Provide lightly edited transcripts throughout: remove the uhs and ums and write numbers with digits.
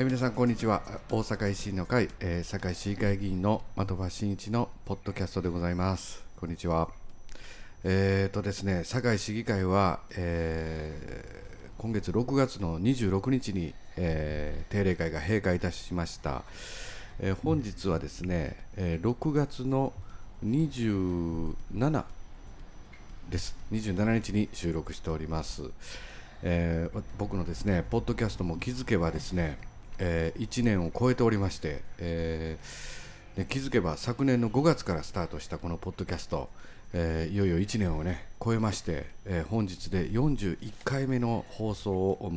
皆さんこんにちは。大阪維新の会、堺市議会議員の的場真一のポッドキャストでございます。こんにちは。ですね、堺市議会は、今月6月の26日に、定例会が閉会いたしました。本日はですね、6月の27です。27日に収録しております。僕のですねポッドキャストも気づけばですね、1年を超えておりまして、気づけば昨年の5月からスタートしたこのポッドキャスト、いよいよ1年をね超えまして、本日で41回目の放送を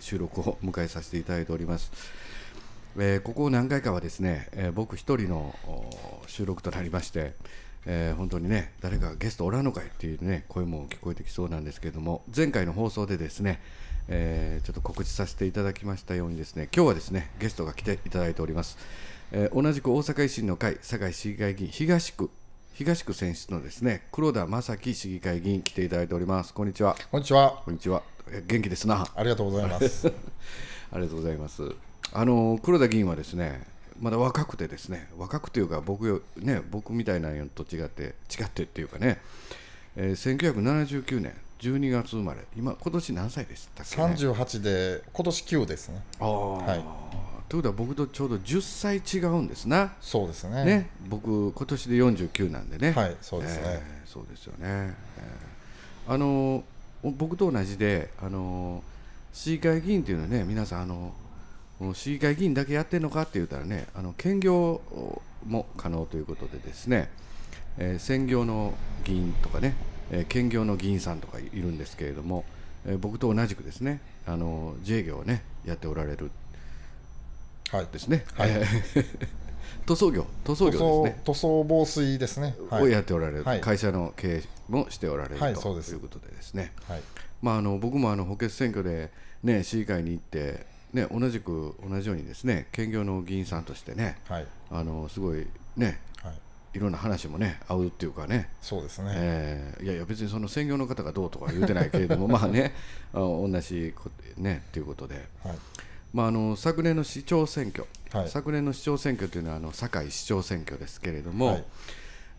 収録を迎えさせていただいております。ここ何回かはですね、僕一人の収録となりまして、本当にね誰かゲストおらんのかいっていうね声も聞こえてきそうなんですけれども、前回の放送でですね、ちょっと告知させていただきましたようにですね、今日はですねゲストが来ていただいております。同じく大阪維新の会堺市議会議員東区選出のですね黒田正樹市議会議員来ていただいております。こんにちは。こんにちは。こんにちは。元気ですな。ありがとうございますありがとうございます。黒田議員はですねまだ若くてですね、若くというか僕みたいなのと違ってっていうかね、1979年12月生まれ、今年何歳でしたっけ、ね、38で今年9ですね。あ、はい、ということは僕とちょうど10歳違うんですな。そうです ね僕今年で49なんでね。はい、そうですね、そうですよね。僕と同じで市議会議員というのはね、皆さん市議会議員だけやってんのかって言ったらね、兼業も可能ということでですね、専業の議員とかね、兼業の議員さんとかいるんですけれども、僕と同じくですね自営業をねやっておられる、はい、ですね、はい、塗装業ですね、塗装防水ですね、はい、をやっておられる、はい、会社の経営もしておられる、はい、ということでですね、はい、僕も補欠選挙で、ね、市議会に行ってね、同じようにですね兼業の議員さんとしてね、はい、すごいね、はい、いろんな話もね合うっていうかね。そうですね、いや別にその専業の方がどうとか言うてないけれどもまあね同じねということで、はい、昨年の市長選挙、はい、昨年の市長選挙というのは堺市長選挙ですけれども、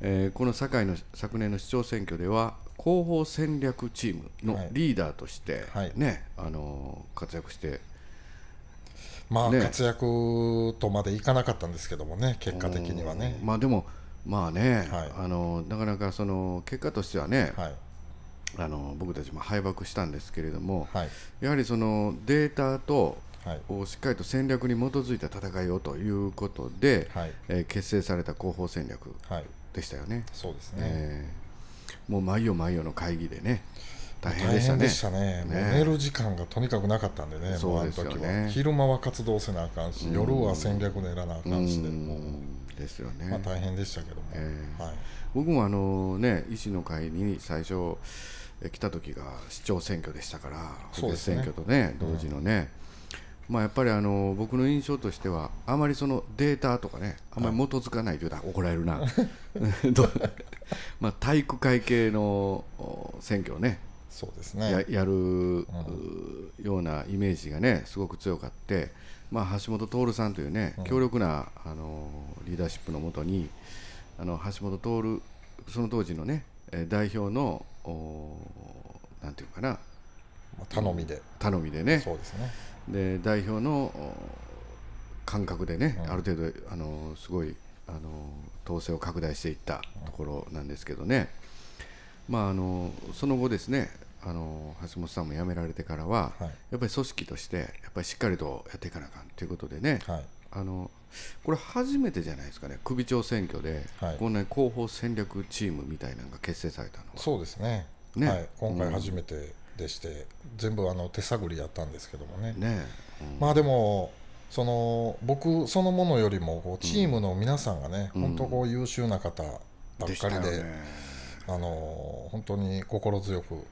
はい、この堺の昨年の市長選挙では広報戦略チームのリーダーとして、はい、ね、活躍してね、活躍とまでいかなかったんですけどもね、結果的にはね、でもね、はい、なかなかその結果としてはね、はい、僕たちも敗北したんですけれども、はい、やはりそのデータと、はい、しっかりと戦略に基づいた戦いをということで、はい、結成された広報戦略でしたよね、はい、そうですね、もう毎夜の会議でね大変でしたね。寝る時間がとにかくなかったんでね、そうですよね、もうあの時は昼間は活動せなあかんし、夜は戦略練らなあかんしで、もうですよね、大変でしたけども、はい、僕も維新の会に最初来た時が市長選挙でしたから、補欠選挙とね、同時のね、やっぱり僕の印象としてはあまりそのデータとかねあまり基づかないというのは怒られるな体育会系の選挙をね、そうですね、やる、うん、ようなイメージがねすごく強かって、橋下徹さんというね、うん、強力なリーダーシップのもとに橋下徹、その当時のね代表のなんていうかな、頼みでね、そうですね、で代表の感覚でね、うん、ある程度すごい統制を拡大していったところなんですけどね、その後ですね橋本さんも辞められてからは、はい、やっぱり組織としてやっぱりしっかりとやっていかなあかんということでね、はい、これ初めてじゃないですかね、首長選挙で、はい、こんな広報戦略チームみたいなのが結成されたのは。そうですね、はい、今回初めてでして、うん、全部手探りやったんですけどもね、うん、でもその僕そのものよりもこうチームの皆さんがね、うん、本当こう優秀な方ばっかりで、本当に心強く、はい、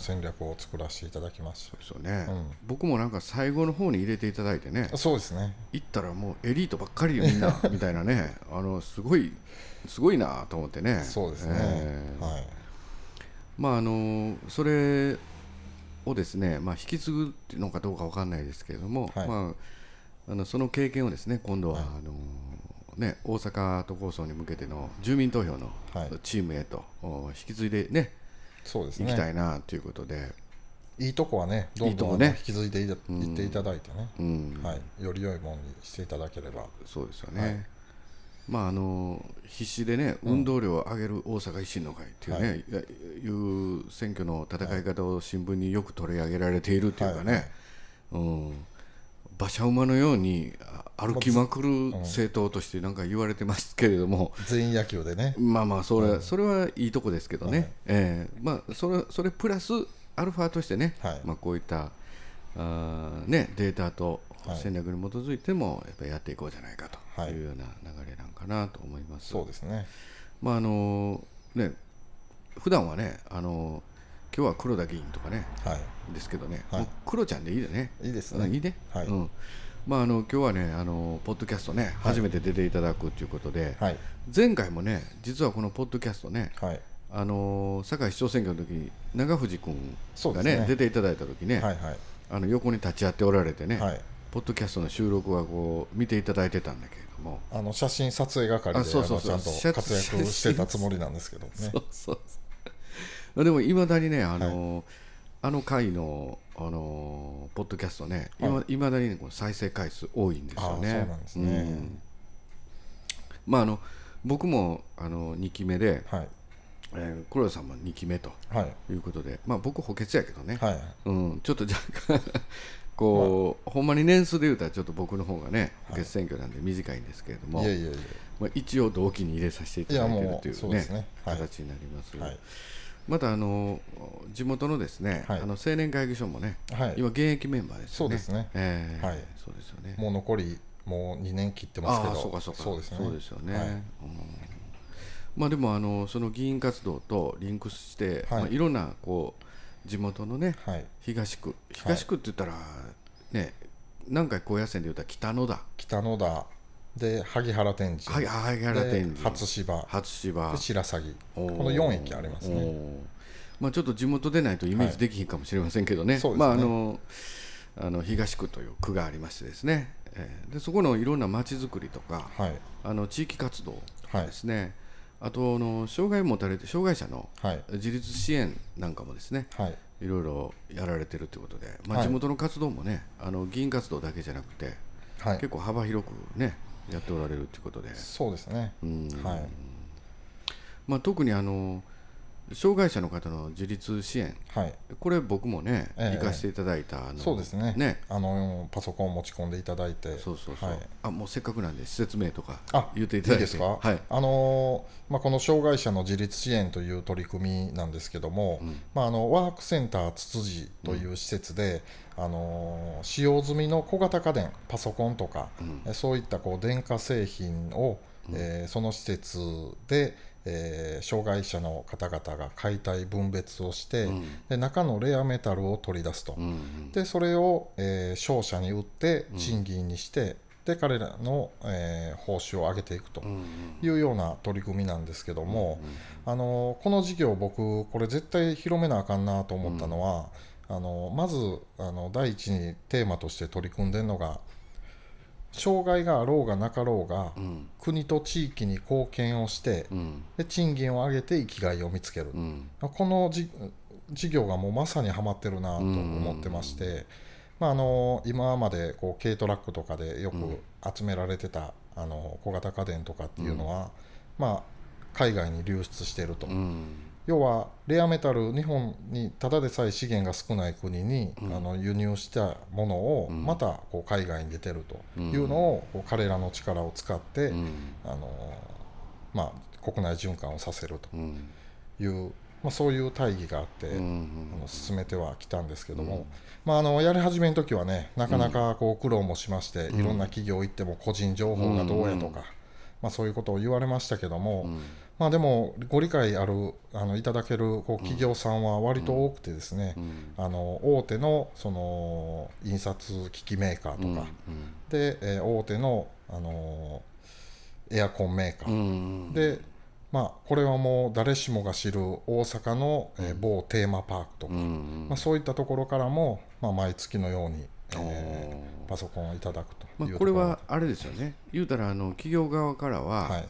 戦略を作らせていただきました。そうですよね、うん、僕もなんか最後の方に入れていただいてね、そうですね、行ったらもうエリートばっかりよみんなみたいなね、すごいなと思ってね。そうですね、はい、それをですね、まあ、引き継ぐのかどうか分からないですけれども、はい、まあ、その経験をですね今度は、はい、ね、大阪都構想に向けての住民投票のチームへと引き継いでね、そうですね、行きたいなということで、いいとこはねどんどん引き継いでいっていただいてね、うん、はい、より良いものにしていただければ。そうですよね、はい、まあ、必死でね運動量を上げる大阪維新の会というね、うん、はい、いう選挙の戦い方を新聞によく取り上げられているというかね、はい、うん、馬車馬のように歩きまくる政党としてなんか言われてますけれども、全員野球でね、まあまあそれはいいとこですけどね、はい、まあ、それプラスアルファとしてね、はい、まあ、こういったね、データと戦略に基づいてもやっぱりやっていこうじゃないかというような流れなんかなと思います。そうですね。まあね、普段はね今日は黒田議員とかね、はい、ですけどね、はい、黒ちゃんでいいよね。いいですね。いいね。はい、うん、まあ、今日はねポッドキャストね、はい、初めて出ていただくということで、はい、前回もね実はこのポッドキャストね、はい、堺市長選挙の時に長藤君が ね出ていただいた時ね、はいはい、横に立ち会っておられてね、はい、ポッドキャストの収録はこう見ていただいてたんだけれども、写真撮影係でそうちゃんと活躍してたつもりなんですけどね。そうでもいまだにねはい、回の、ポッドキャストね、はいまだに、ね、この再生回数多いんですよね。そうなんですね、うん、まあ僕も2期目で、はい、黒田さんも2期目ということで、はい、まあ、僕補欠やけどね、はい、うん、ちょっと若干こう、まあ、ほんまに年数でいうたらちょっと僕の方がね補欠選挙なんで短いんですけれども、いや、まあ、一応同期に入れさせていただいているという、ね、そうですね、はい、形になります、はい。また地元のですね、はい、青年会議所もね、はい、今現役メンバーですよね。そうですね、はい、そうですよね。もう残りもう2年切ってますけど、そうですね、そうですよね、はい、うん、まあ、でもその議員活動とリンクして、はい、まあ、いろんなこう地元のね、はい、東区って言ったらね、何回高野線で言ったら北野田で萩原天神、初芝で白鷺、この4駅ありますね。まあ、ちょっと地元でないとイメージできひんかもしれませんけどね、はい、そうですね、まあ、東区という区がありましてですね、でそこのいろんな町づくりとか、はい、地域活動ですね、はい、あと障害者の自立支援なんかもですね、はい、いろいろやられてるということで、まあ、地元の活動もね、はい、議員活動だけじゃなくて、はい、結構幅広くねやっておられるということで、そうですね、うん、はい、まあ、特に障害者の方の自立支援、はい、これ僕もね、行かせていただいたそうですね、パソコンを持ち込んでいただいて、そう、はい、もうせっかくなんで施設名とか言っていただいていいですか、はい、まあ、この障害者の自立支援という取り組みなんですけども、うん、まあ、ワークセンターつつじという施設で、うん、使用済みの小型家電、パソコンとか、うん、そういったこう電化製品を、うん、その施設で障害者の方々が解体分別をして、うん、で中のレアメタルを取り出すと、うんうん、でそれを、商社に売って賃金にして、うん、で彼らの、報酬を上げていくというような取り組みなんですけども、うんうん、この事業僕これ絶対広めなあかんなと思ったのは、うん、まず第一にテーマとして取り組んでるのが、障害があろうがなかろうが、うん、国と地域に貢献をして、うん、で賃金を上げて生きがいを見つける、うん、この事業がもうまさにはまってるなと思ってまして、うんうんうん、まあ、今までこう軽トラックとかでよく集められてた、うん、小型家電とかっていうのは、うん、まあ、海外に流出してると、うん、要はレアメタル、日本にただでさえ資源が少ない国に、うん、輸入したものをまたこう海外に出てるというのを、うん、彼らの力を使って、うん、まあ、国内循環をさせるという、うん、まあ、そういう大義があって、うん、進めてはきたんですけども、うん、まあ、やり始めの時はねなかなかこう苦労もしまして、うん、いろんな企業行っても個人情報がどうやとか、うん、まあ、そういうことを言われましたけども、うん、まあ、でもご理解いただけるこう企業さんは割と多くてですね、うん、大手のその印刷機器メーカーとか、うんうん、で大手のエアコンメーカー、うんうん、でまあ、これはもう誰しもが知る大阪の某テーマパークとか、まあ、そういったところからもまあ毎月のようにパソコンをいただくというと これはあれですよね。言うたら企業側からは、はい、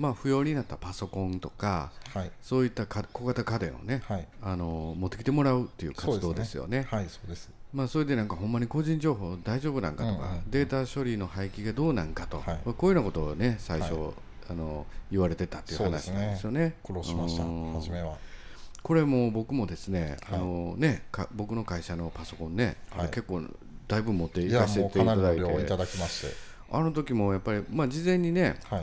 まあ、不要になったパソコンとか、はい、そういった小型家電をね、はい、持ってきてもらうっていう活動ですよね。そうですね、はい、そうです。まあ、それでなんかほんまに個人情報大丈夫なんかとか、うんうんうん、データ処理の廃棄がどうなんかと、はい、まあ、こういうようなことをね最初、はい、言われてたっていう話なんですよ ね。苦労しました初めは。これも僕もですね、はい、ね、僕の会社のパソコンね、はい、結構だいぶ持っていかせていただいて、いやもうかなりの量をいただきまして、あの時もやっぱり、まあ、事前にね、はい、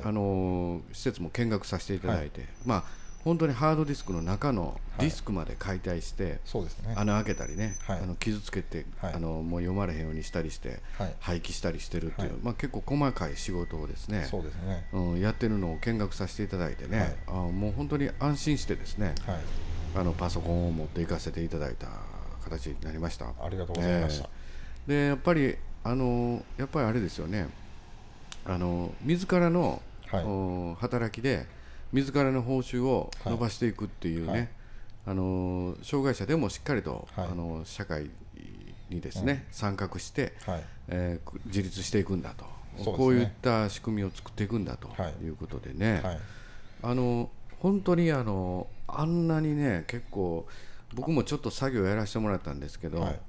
施設も見学させていただいて、はい、まあ、本当にハードディスクの中のディスクまで解体して、はい、そうですね、穴開けたりね、はい、傷つけて、はい、もう読まれへんようにしたりして、はい、廃棄したりしてるっていう、はい、まあ、結構細かい仕事をですね、そうですね、やってるのを見学させていただいてね、はい、もう本当に安心してですね、はい、パソコンを持って行かせていただいた形になりました。ありがとうございました。でやっぱりあれですよね、自らの、はい、働きで自らの報酬を伸ばしていくっていうね、はい、障害者でもしっかりと、はい、社会にですね、うん、参画して、はい、自立していくんだと、そうですね、こういった仕組みを作っていくんだということでね、はいはい、本当にあんなにね、結構僕もちょっと作業やらせてもらったんですけど、はい、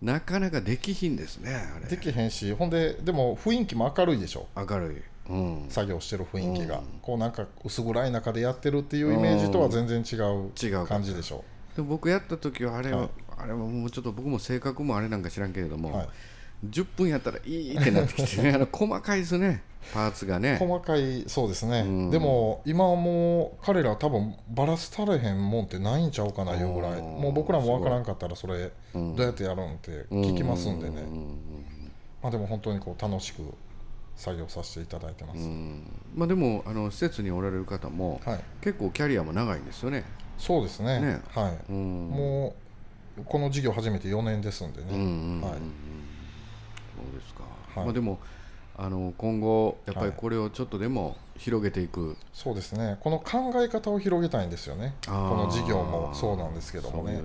なかなかできひんですね、あれできへんし、ほんででも雰囲気も明るいでしょ、明るい、うん、作業してる雰囲気が、うん、こうなんか薄暗い中でやってるっていうイメージとは全然違う感じでしょ、うん、で僕やった時はあれは、はい、あれはもうちょっと僕も性格もあれなんか知らんけれども、はい、10分やったらいいってなってきてね細かいですね、パーツがね、細かい、そうですね、うん、でも今はもう彼ら多分バラされへんもんってないんちゃうかないうぐらい、もう僕らも分からんかったらそれどうやってやるんって聞きますんでね、うんうんうん、まあ、でも本当にこう楽しく作業させていただいてます、うん、まあ、でも施設におられる方も、はい、結構キャリアも長いんですよね。そうです ね、はい、うん、もうこの事業始めて4年ですんでね、うんうんうん、はい、そうですか、はい、まあ、でも今後やっぱりこれをちょっとでも広げていく、はい、そうですね、この考え方を広げたいんですよね。この事業もそうなんですけども ね、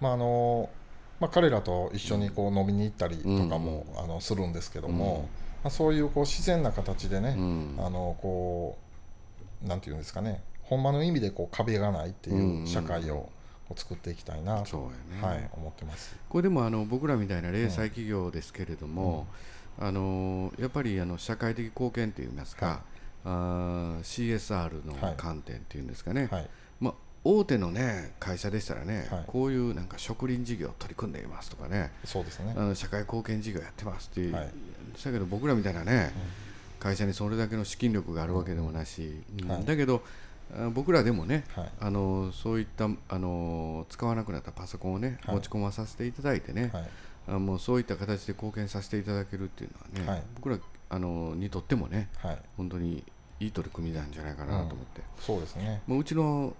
まあまあ、彼らと一緒にこう飲みに行ったりとかも、うん、するんですけども、うん、まあ、そういうこう自然な形でね、うん、こうなんていうんですかね、ほんまの意味でこう壁がないっていう社会を、うんうん、作っていきたいなと、ね、はい、思ってます。これでも僕らみたいな零細企業ですけれども、うん、やっぱり社会的貢献といいますか、はい、CSR の観点というんですかね、はい、まあ、大手の、ね、会社でしたらね、はい、こういうなんか植林事業取り組んでいますとかね、そうですね、社会貢献事業やってますっていう、はい、だけど僕らみたいなね、うん、会社にそれだけの資金力があるわけでもないし、うん、はい、だけど僕らでもね、はい、そういった使わなくなったパソコンをね、はい、持ち込まさせていただいてね、はい、もうそういった形で貢献させていただけるっていうのはね、はい、僕らにとってもね、はい、本当にいい取り組みなんじゃないかなと思って、うん、そうですね、もううちの、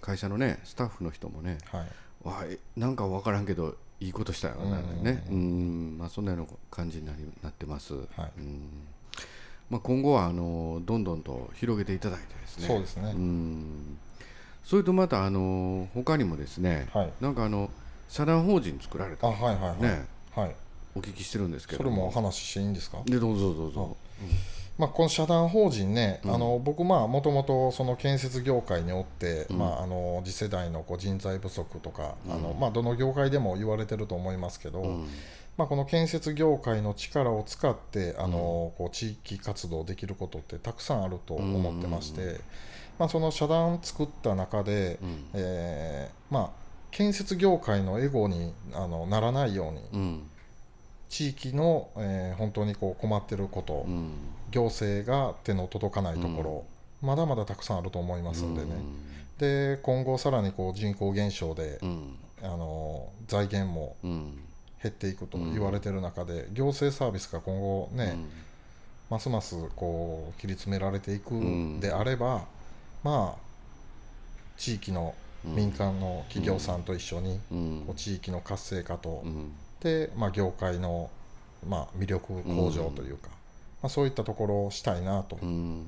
会社のねスタッフの人もね、はい、なんか分からんけどいいことしたよね、うん、まあ、そんなような感じに なってます、はい、うん、まあ、今後はどんどんと広げていただいてですね、そうですね、うん、それとまた他にもですね、はい、なんか社団法人作られた、あ、はいはいはい、ね、はい、お聞きしてるんですけど、それもお話ししていいんですか。で、どうぞどうぞ、うん、まあ、この社団法人ね、うん、僕もともとその建設業界におって、うん、まあ、次世代のこう人材不足とか、うん、まあ、どの業界でも言われてると思いますけど、うん、まあ、この建設業界の力を使ってこう地域活動できることってたくさんあると思ってまして、まあその社団作った中でまあ建設業界のエゴにならないように地域の本当にこう困ってること、行政が手の届かないところまだまだたくさんあると思いますんでね、で今後さらにこう人口減少で財源も減っていくと言われている中で、うん、行政サービスが今後ね、うん、ますますこう切り詰められていくであれば、うん、まあ地域の民間の企業さんと一緒に、うん、こう地域の活性化と、うん、で、まあ、業界の、まあ、魅力向上というか、うん、まあ、そういったところをしたいなと、うん、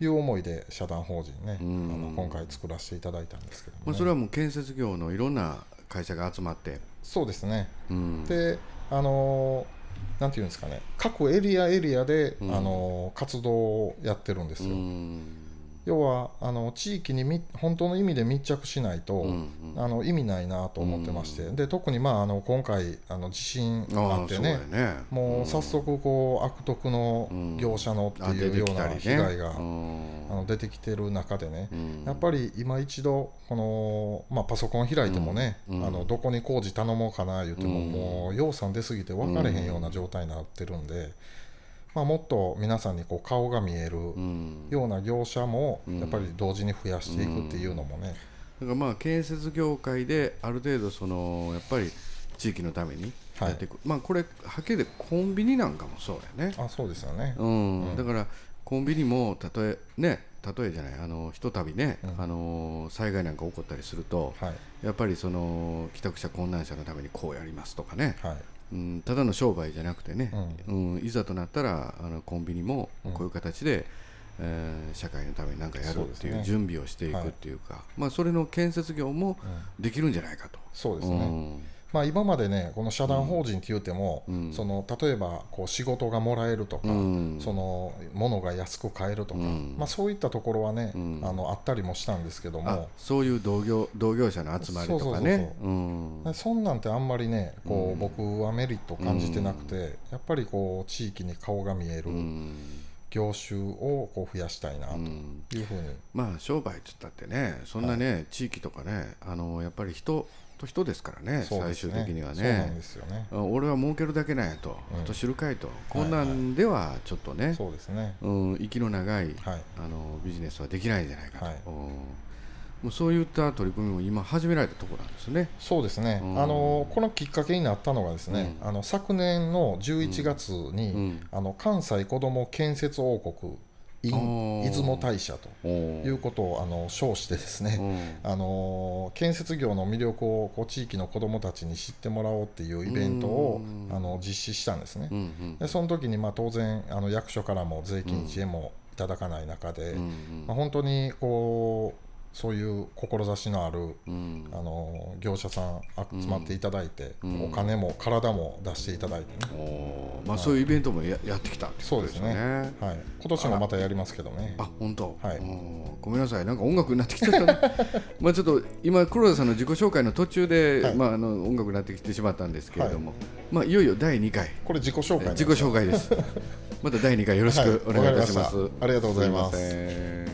いう思いで社団法人ね、今回作らせていただいたんですけども、ね、まあ、それはもう建設業のいろんな会社が集まって。そうですね、うん、でなんていうんですかね、各エリアで、活動をやってるんですよ。要は地域に本当の意味で密着しないと、意味ないなと思ってまして、で特に、今回地震があって ね、もう早速こう悪徳の業者のっていうような被害が出てきてる中でね、やっぱり今一度この、パソコン開いてもね、どこに工事頼もうかな言っても、もう予算出すぎて分かれへんような状態になってるんで、もっと皆さんにこう顔が見えるような業者もやっぱり同時に増やしていくっていうのもね、だから建設業界である程度そのやっぱり地域のためにやっていく、これはけでコンビニなんかもそうやね。あ、そうですよね、だからコンビニも例えじゃない、ひとたびね、災害なんか起こったりすると、やっぱりその帰宅者困難者のためにこうやりますとかね、ただの商売じゃなくてね、いざとなったらコンビニもこういう形で、社会のために何かやるっていう準備をしていくっていうか、それの建設業もできるんじゃないかと。そうですね、今までね、この社団法人って言っても、その例えばこう仕事がもらえるとか、その物が安く買えるとか、そういったところはね、あったりもしたんですけども、そういう同業者の集まりとかね、そんなんてあんまりねこう僕はメリット感じてなくて、やっぱりこう地域に顔が見える業種をこう増やしたいなというふうに、商売って言ったってね、そんなね、地域とかね、やっぱり人ですから ね、最終的にはね。そうなんですよね。俺は儲けるだけなんやと、と知るかいと、こんなんではちょっとね、そうですね、息の長い、ビジネスはできないんじゃないかと、もうそういった取り組みも今始められたところなんですね。そうですね、このきっかけになったのがですね、昨年の11月に、関西こども建設王国出雲大社ということを称してですね、建設業の魅力をこう地域の子どもたちに知ってもらおうっていうイベントを実施したんですね。でその時に当然役所からも税金1円もいただかない中で、本当にこうそういう志のある、業者さん集まっていただいて、お金も体も出していただいて、そういうイベントも やってきたってことですね。そうですね、今年もまたやりますけどね。あ、本当、ごめんなさい、なんか音楽になってきちゃったねちょっと今黒田さんの自己紹介の途中で、音楽になってきてしまったんですけれども、いよいよ第2回これ自己紹介ですまた第2回よろしくお願いいたします。ありがとうございます。